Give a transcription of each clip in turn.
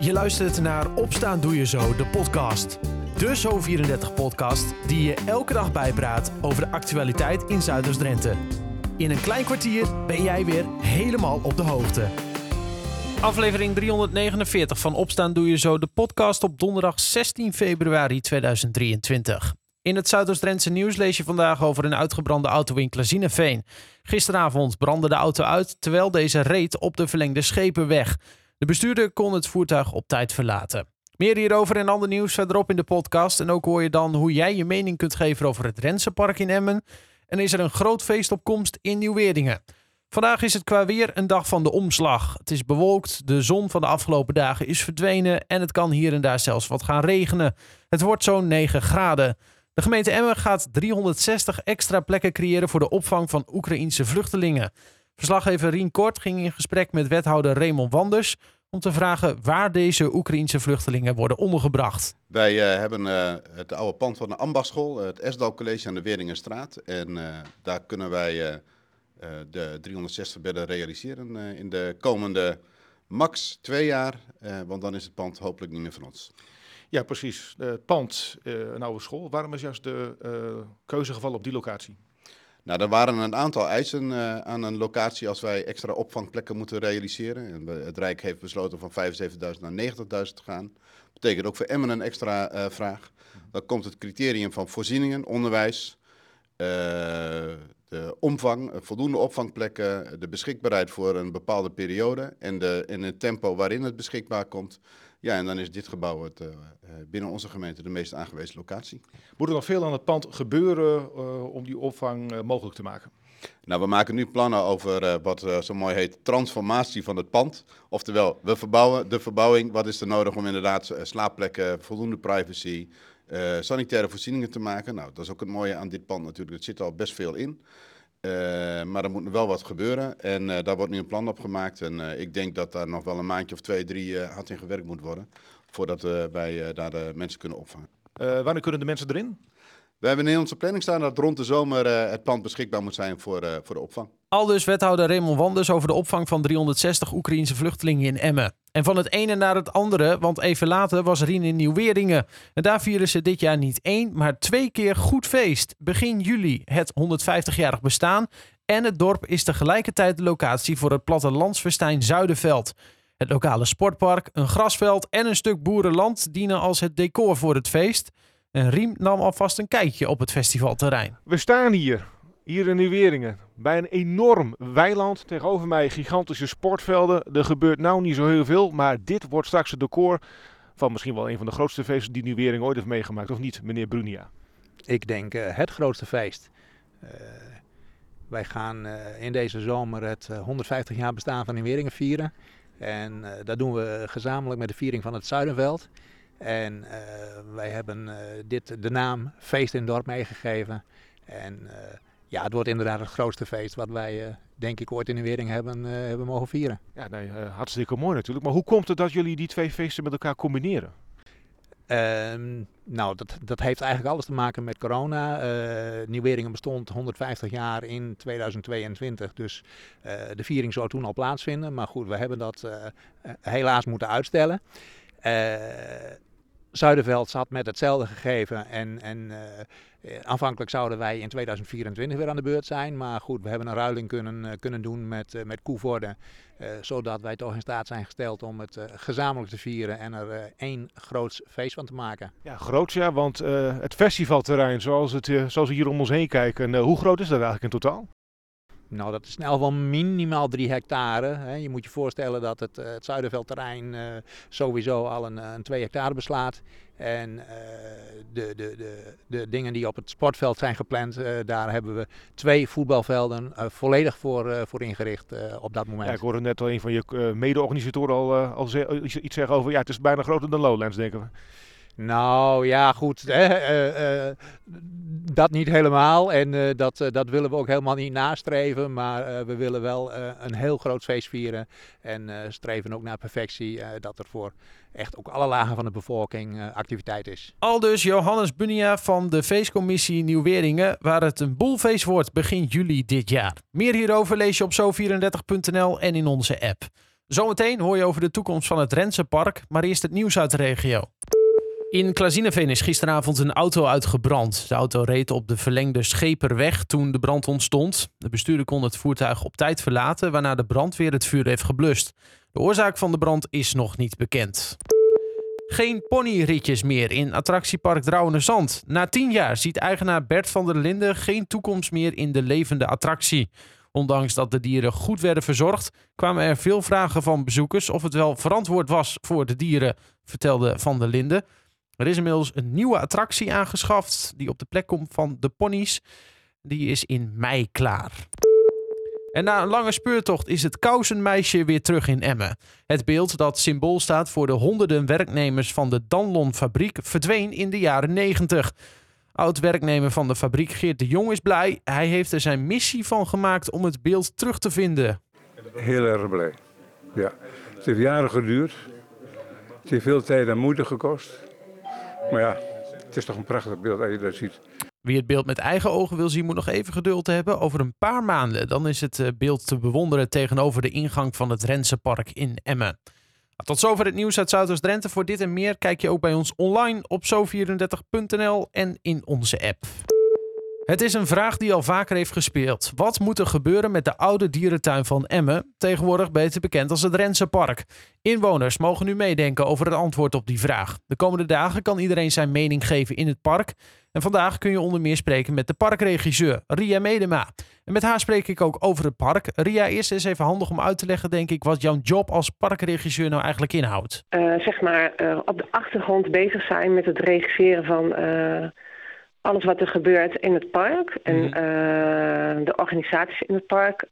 Je luistert naar Opstaan Doe Je Zo, de podcast. De Zo34-podcast die je elke dag bijpraat over de actualiteit in Zuidoost-Drenthe. In een klein kwartier ben jij weer helemaal op de hoogte. Aflevering 349 van Opstaan Doe Je Zo, de podcast op donderdag 16 februari 2023. In het Zuidoost-Drentse nieuws lees je vandaag over een uitgebrande auto in Klazienaveen. Gisteravond brandde de auto uit terwijl deze reed op de verlengde Scheperweg. De bestuurder kon het voertuig op tijd verlaten. Meer hierover en ander nieuws verderop in de podcast. En ook hoor je dan hoe jij je mening kunt geven over het Rensenpark in Emmen. En is er een groot feest op komst in Weerdingen. Vandaag is het qua weer een dag van de omslag. Het is bewolkt, de zon van de afgelopen dagen is verdwenen en het kan hier en daar zelfs wat gaan regenen. Het wordt zo'n 9 graden. De gemeente Emmen gaat 360 extra plekken creëren voor de opvang van Oekraïense vluchtelingen. Verslaggever Rien Kort ging in gesprek met wethouder Raymond Wanders om te vragen waar deze Oekraïense vluchtelingen worden ondergebracht. Wij hebben het oude pand van de ambachtsschool, het Esdal College aan de Weringenstraat. En daar kunnen wij de 360 bedden realiseren in de komende max 2 jaar. Want dan is het pand hopelijk niet meer van ons. Ja, precies. Het pand, een oude school. Waarom is juist de keuze gevallen op die locatie? Nou, er waren een aantal eisen aan een locatie als wij extra opvangplekken moeten realiseren. En het Rijk heeft besloten van 75.000 naar 90.000 te gaan. Dat betekent ook voor Emmen een extra vraag. Dan komt het criterium van voorzieningen, onderwijs, de omvang, voldoende opvangplekken, de beschikbaarheid voor een bepaalde periode en het tempo waarin het beschikbaar komt. Ja, en dan is dit gebouw het, binnen onze gemeente de meest aangewezen locatie. Moet er nog veel aan het pand gebeuren om die opvang mogelijk te maken? Nou, we maken nu plannen over wat zo mooi heet transformatie van het pand. Oftewel, we verbouwen de verbouwing. Wat is er nodig om inderdaad slaapplekken, voldoende privacy, sanitaire voorzieningen te maken? Nou, dat is ook het mooie aan dit pand natuurlijk. Het zit al best veel in. Maar er moet wel wat gebeuren en daar wordt nu een plan op gemaakt. En ik denk dat daar nog wel een maandje of 2, 3 hard in gewerkt moet worden voordat wij daar de mensen kunnen opvangen. Wanneer kunnen de mensen erin? We hebben in onze planning staan dat rond de zomer het pand beschikbaar moet zijn voor de opvang. Aldus wethouder Raymond Wanders over de opvang van 360 Oekraïense vluchtelingen in Emmen. En van het ene naar het andere, want even later was Rien in Nieuw-Weerdingen. En daar vieren ze dit jaar niet 1, maar 2 keer goed feest. Begin juli het 150-jarig bestaan. En het dorp is tegelijkertijd de locatie voor het plattelandsfestijn Zuidenveld. Het lokale sportpark, een grasveld en een stuk boerenland dienen als het decor voor het feest. En Riem nam alvast een kijkje op het festivalterrein. We staan hier in Nieuw-Weerdingen, bij een enorm weiland. Tegenover mij gigantische sportvelden. Er gebeurt nou niet zo heel veel, maar dit wordt straks het decor van misschien wel een van de grootste feesten die Nieuw-Weerdingen ooit heeft meegemaakt. Of niet, meneer Bunia? Ik denk het grootste feest. Wij gaan in deze zomer het 150 jaar bestaan van Nieuw-Weerdingen vieren. En dat doen we gezamenlijk met de viering van het Zuidenveld. En wij hebben de naam Feest in het Dorp meegegeven. En ja, het wordt inderdaad het grootste feest wat wij, denk ik, ooit in de Weerdingen hebben mogen vieren. Ja, nee, hartstikke mooi natuurlijk. Maar hoe komt het dat jullie die 2 feesten met elkaar combineren? Nou, dat heeft eigenlijk alles te maken met corona. Nieuw-Weerdingen bestond 150 jaar in 2022, dus de viering zou toen al plaatsvinden. Maar goed, we hebben dat helaas moeten uitstellen. Zuidenveld zat met hetzelfde gegeven en aanvankelijk zouden wij in 2024 weer aan de beurt zijn. Maar goed, we hebben een ruiling kunnen doen met Koevoorde, zodat wij toch in staat zijn gesteld om het gezamenlijk te vieren en er 1 groots feest van te maken. Ja, groots ja, want het festivalterrein zoals we hier om ons heen kijken, hoe groot is dat eigenlijk in totaal? Nou, dat is in elk geval minimaal 3 hectare. Hè. Je moet je voorstellen dat het Zuidenveldterrein sowieso al een 2 hectare beslaat. En de dingen die op het sportveld zijn gepland, daar hebben we 2 voetbalvelden volledig voor ingericht op dat moment. Ja, ik hoorde net al een van je mede-organisatoren al iets zeggen over, ja, het is bijna groter dan Lowlands, denken we. Nou ja, goed, dat niet helemaal en dat willen we ook helemaal niet nastreven, maar we willen wel een heel groot feest vieren en streven ook naar perfectie, dat er voor echt ook alle lagen van de bevolking activiteit is. Aldus Johannes Bunia van de feestcommissie Nieuw-Weerdingen, waar het een boelfeest wordt begin juli dit jaar. Meer hierover lees je op zo34.nl en in onze app. Zometeen hoor je over de toekomst van het Rensenpark, maar eerst het nieuws uit de regio. In Klazienaveen is gisteravond een auto uitgebrand. De auto reed op de verlengde Scheperweg toen de brand ontstond. De bestuurder kon het voertuig op tijd verlaten, waarna de brandweer het vuur heeft geblust. De oorzaak van de brand is nog niet bekend. Geen ponyritjes meer in attractiepark Drouwenerzand. Na 10 jaar ziet eigenaar Bert van der Linden geen toekomst meer in de levende attractie. Ondanks dat de dieren goed werden verzorgd, kwamen er veel vragen van bezoekers of het wel verantwoord was voor de dieren, vertelde Van der Linden. Er is inmiddels een nieuwe attractie aangeschaft die op de plek komt van de ponies. Die is in mei klaar. En na een lange speurtocht is het Kousenmeisje weer terug in Emmen. Het beeld dat symbool staat voor de honderden werknemers van de Danlon-fabriek verdween in de jaren 90. Oud-werknemer van de fabriek Geert de Jong is blij. Hij heeft er zijn missie van gemaakt om het beeld terug te vinden. Heel erg blij, ja. Het heeft jaren geduurd. Het heeft veel tijd en moeite gekost. Maar ja, het is toch een prachtig beeld als je dat ziet. Wie het beeld met eigen ogen wil zien, moet nog even geduld hebben. Over een paar maanden dan is het beeld te bewonderen tegenover de ingang van het Rensenpark in Emmen. Tot zover het nieuws uit Zuidoost-Drenthe. Voor dit en meer kijk je ook bij ons online op zo34.nl en in onze app. Het is een vraag die al vaker heeft gespeeld. Wat moet er gebeuren met de oude dierentuin van Emmen, tegenwoordig beter bekend als het Rensenpark? Inwoners mogen nu meedenken over het antwoord op die vraag. De komende dagen kan iedereen zijn mening geven in het park. En vandaag kun je onder meer spreken met de parkregisseur, Ria Medema. En met haar spreek ik ook over het park. Ria, eerst is even handig om uit te leggen, denk ik, wat jouw job als parkregisseur nou eigenlijk inhoudt. Op de achtergrond bezig zijn met het regisseren van alles wat er gebeurt in het park. En de organisaties in het park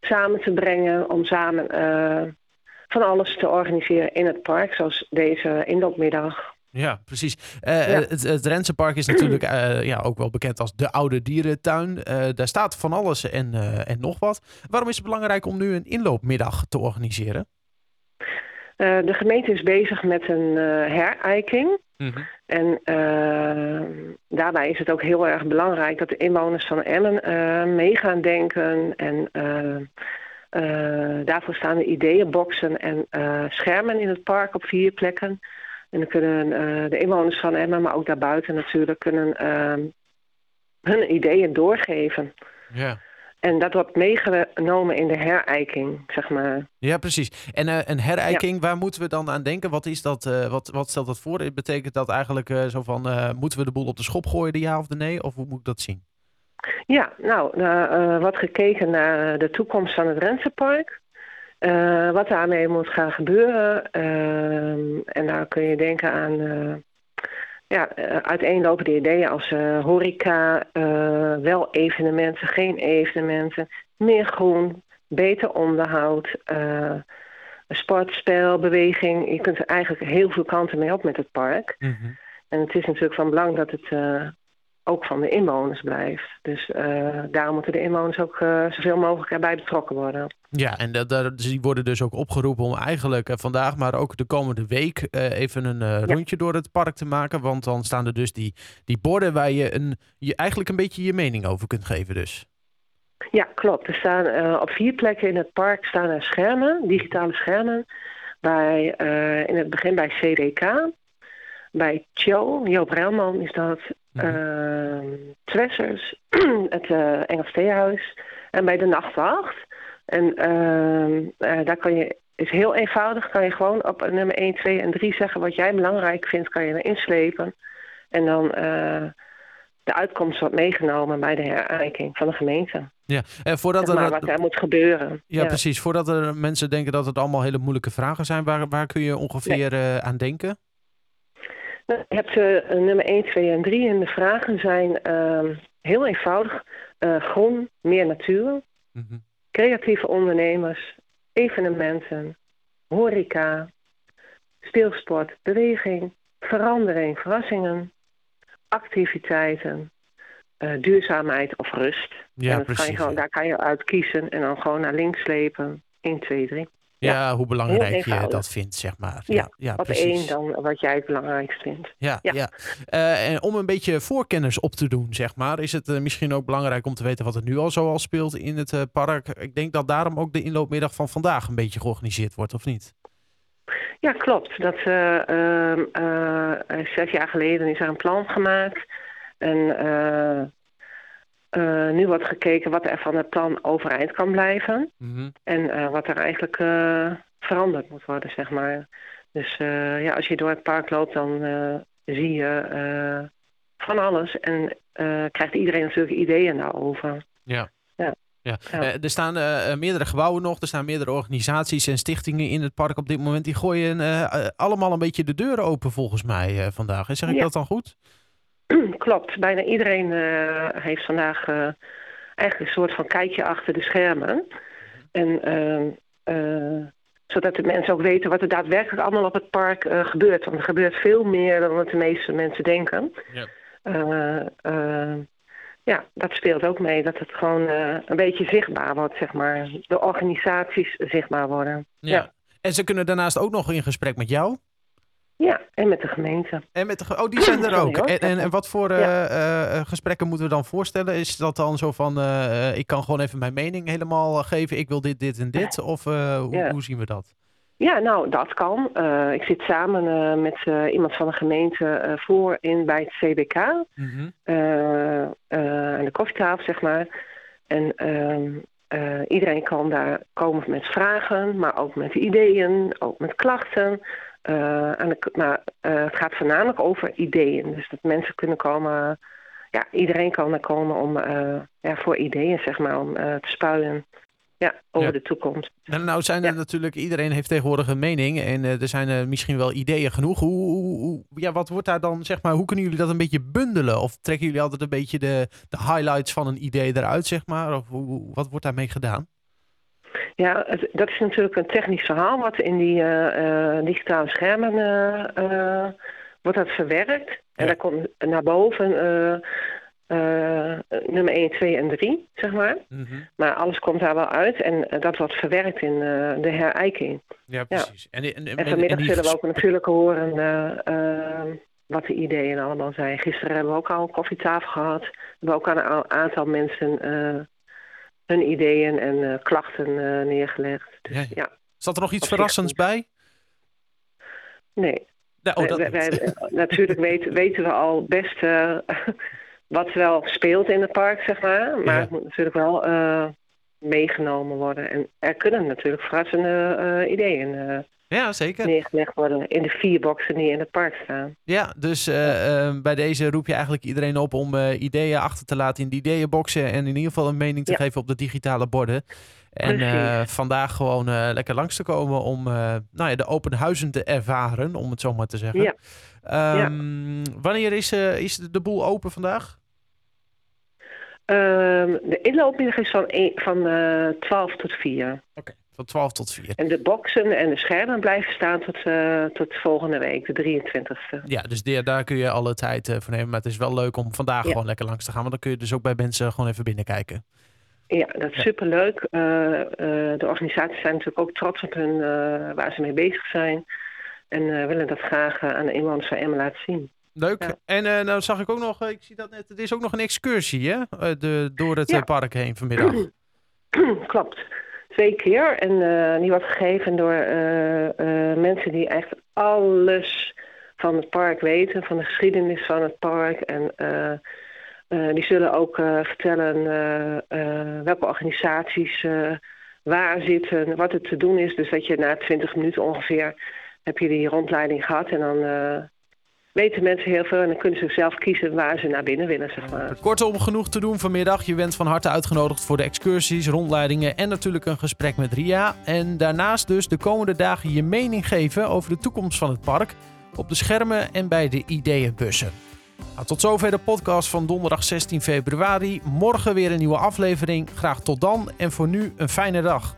samen te brengen om samen van alles te organiseren in het park, zoals deze inloopmiddag. Ja, precies. Het Rensenpark is natuurlijk ook wel bekend als de oude dierentuin. Daar staat van alles en nog wat. Waarom is het belangrijk om nu een inloopmiddag te organiseren? De gemeente is bezig met een herijking. Mm-hmm. En daarbij is het ook heel erg belangrijk dat de inwoners van Emmen mee gaan denken. En daarvoor staan de ideeënboxen en schermen in het park op 4 plekken. En dan kunnen de inwoners van Emmen, maar ook daarbuiten natuurlijk, kunnen hun ideeën doorgeven. Ja. En dat wordt meegenomen in de herijking, zeg maar. Ja, precies. En een herijking, ja. Waar moeten we dan aan denken? Wat is dat? Wat stelt dat voor? Betekent dat eigenlijk moeten we de boel op de schop gooien, de ja of de nee? Of hoe moet ik dat zien? Ja, nou, wordt gekeken naar de toekomst van het Rensenpark. Wat daarmee moet gaan gebeuren. En daar kun je denken aan uiteenlopende ideeën als horeca, wel evenementen, geen evenementen, meer groen, beter onderhoud, sport, spel, beweging. Je kunt er eigenlijk heel veel kanten mee op met het park. Mm-hmm. En het is natuurlijk van belang dat het ook van de inwoners blijft. Dus daarom moeten de inwoners ook zoveel mogelijk erbij betrokken worden. Ja, en die worden dus ook opgeroepen om eigenlijk vandaag, maar ook de komende week even een rondje door het park te maken. Want dan staan er dus die borden waar je, eigenlijk een beetje je mening over kunt geven dus. Ja, klopt. Er staan op 4 plekken in het park staan er schermen, digitale schermen. Bij, in het begin bij CBK. Bij Joop Ruilman is dat, Trassers, het Engels theehuis, en bij de nachtwacht. En daar kan je, is heel eenvoudig, kan je gewoon op nummer 1, 2 en 3 zeggen wat jij belangrijk vindt, kan je erin slepen. En dan de uitkomst wordt meegenomen bij de herijking van de gemeente. Ja, en voordat wat daar moet gebeuren. Ja, ja, precies. Voordat er mensen denken dat het allemaal hele moeilijke vragen zijn, waar kun je ongeveer aan denken? Je hebt nummer 1, 2 en 3 en de vragen zijn heel eenvoudig. Groen, meer natuur, creatieve ondernemers, evenementen, horeca, speelsport, beweging, verandering, verrassingen, activiteiten, duurzaamheid of rust. Ja, en dat precies. Daar kan je uit kiezen en dan gewoon naar links slepen. 1, 2, 3. Ja, hoe belangrijk je dat vindt, zeg maar. Ja, wat precies. Dan wat jij het belangrijkst vindt. Ja. En om een beetje voorkennis op te doen, zeg maar, is het misschien ook belangrijk om te weten wat er nu al zoal speelt in het park. Ik denk dat daarom ook de inloopmiddag van vandaag een beetje georganiseerd wordt, of niet? Ja, klopt. Dat 6 jaar geleden is er een plan gemaakt. En nu wordt gekeken wat er van het plan overeind kan blijven. Mm-hmm. En wat er eigenlijk veranderd moet worden, zeg maar. Dus als je door het park loopt, dan zie je van alles. En krijgt iedereen natuurlijk ideeën daarover. Ja. Er staan meerdere gebouwen nog. Er staan meerdere organisaties en stichtingen in het park op dit moment. Die gooien allemaal een beetje de deuren open volgens mij vandaag. Zeg ik dat dan goed? Klopt. Bijna iedereen heeft vandaag eigenlijk een soort van kijkje achter de schermen. En zodat de mensen ook weten wat er daadwerkelijk allemaal op het park gebeurt. Want er gebeurt veel meer dan wat de meeste mensen denken. Ja. Dat speelt ook mee. Dat het gewoon een beetje zichtbaar wordt, zeg maar. De organisaties zichtbaar worden. Ja. En ze kunnen daarnaast ook nog in gesprek met jou? Ja, en met de gemeente. En met de die zijn er ook. En wat voor gesprekken moeten we dan voorstellen? Is dat dan zo van, ik kan gewoon even mijn mening helemaal geven. Ik wil dit, dit en dit. Of hoe zien we dat? Ja, nou, dat kan. Ik zit samen met iemand van de gemeente voorin bij het CBK. Mm-hmm. Aan de koffietafel, zeg maar. En iedereen kan daar komen met vragen, maar ook met ideeën, ook met klachten. Maar het gaat voornamelijk over ideeën. Dus dat mensen kunnen komen. Ja, iedereen kan er komen om voor ideeën, zeg maar, om te spuien. Ja, over de toekomst. Nou zijn er natuurlijk, iedereen heeft tegenwoordig een mening en er zijn misschien wel ideeën genoeg. Wat wordt daar dan, zeg maar, hoe kunnen jullie dat een beetje bundelen? Of trekken jullie altijd een beetje de highlights van een idee eruit, zeg maar? Of wat wordt daarmee gedaan? Ja, dat is natuurlijk een technisch verhaal wat in die digitale schermen wordt dat verwerkt. Ja. En daar komt naar boven nummer 1, 2 en 3, zeg maar. Mm-hmm. Maar alles komt daar wel uit en dat wordt verwerkt in de herijking. Ja, precies. Ja. En vanmiddag zullen we ook natuurlijk horen wat de ideeën allemaal zijn. Gisteren hebben we ook al een koffietafel gehad. We hebben ook al een aantal mensen hun ideeën en klachten neergelegd. Dus, ja. Zat er nog iets verrassends bij? Nee. Natuurlijk weten we al best wat wel speelt in het park, zeg maar. Maar het moet natuurlijk wel meegenomen worden. En er kunnen natuurlijk verrassende ideeën zeker. Neergelegd worden in de 4 boxen die in het park staan. Ja, dus bij deze roep je eigenlijk iedereen op om ideeën achter te laten in de ideeënboxen en in ieder geval een mening te geven op de digitale borden. En vandaag gewoon lekker langs te komen om de open huizen te ervaren, om het zo maar te zeggen. Ja. Wanneer is de boel open vandaag? De inloopmiddag is van 12 tot 4. Oké. Van 12 tot 4. En de boksen en de schermen blijven staan tot volgende week, de 23e. Ja, dus daar kun je alle tijd voor nemen. Maar het is wel leuk om vandaag gewoon lekker langs te gaan. Want dan kun je dus ook bij mensen gewoon even binnenkijken. Ja, dat is superleuk. De organisaties zijn natuurlijk ook trots op hun waar ze mee bezig zijn. En willen dat graag aan de inwoners van Emmen laten zien. Leuk. Ja. En nou zag ik ook nog, ik zie dat net, er is ook nog een excursie, hè? Door het park heen vanmiddag. Klopt. 2 keer. En die wordt gegeven door mensen die echt alles van het park weten. Van de geschiedenis van het park. En die zullen ook vertellen welke organisaties waar zitten. Wat er te doen is. Dus dat je na 20 minuten ongeveer heb je die rondleiding gehad. En dan weten mensen heel veel. En dan kunnen ze zelf kiezen waar ze naar binnen willen, zeg maar. Kortom, genoeg te doen vanmiddag. Je bent van harte uitgenodigd voor de excursies, rondleidingen en natuurlijk een gesprek met Ria. En daarnaast dus de komende dagen je mening geven over de toekomst van het park. Op de schermen en bij de ideeënbussen. Nou, tot zover de podcast van donderdag 16 februari. Morgen weer een nieuwe aflevering. Graag tot dan en voor nu een fijne dag.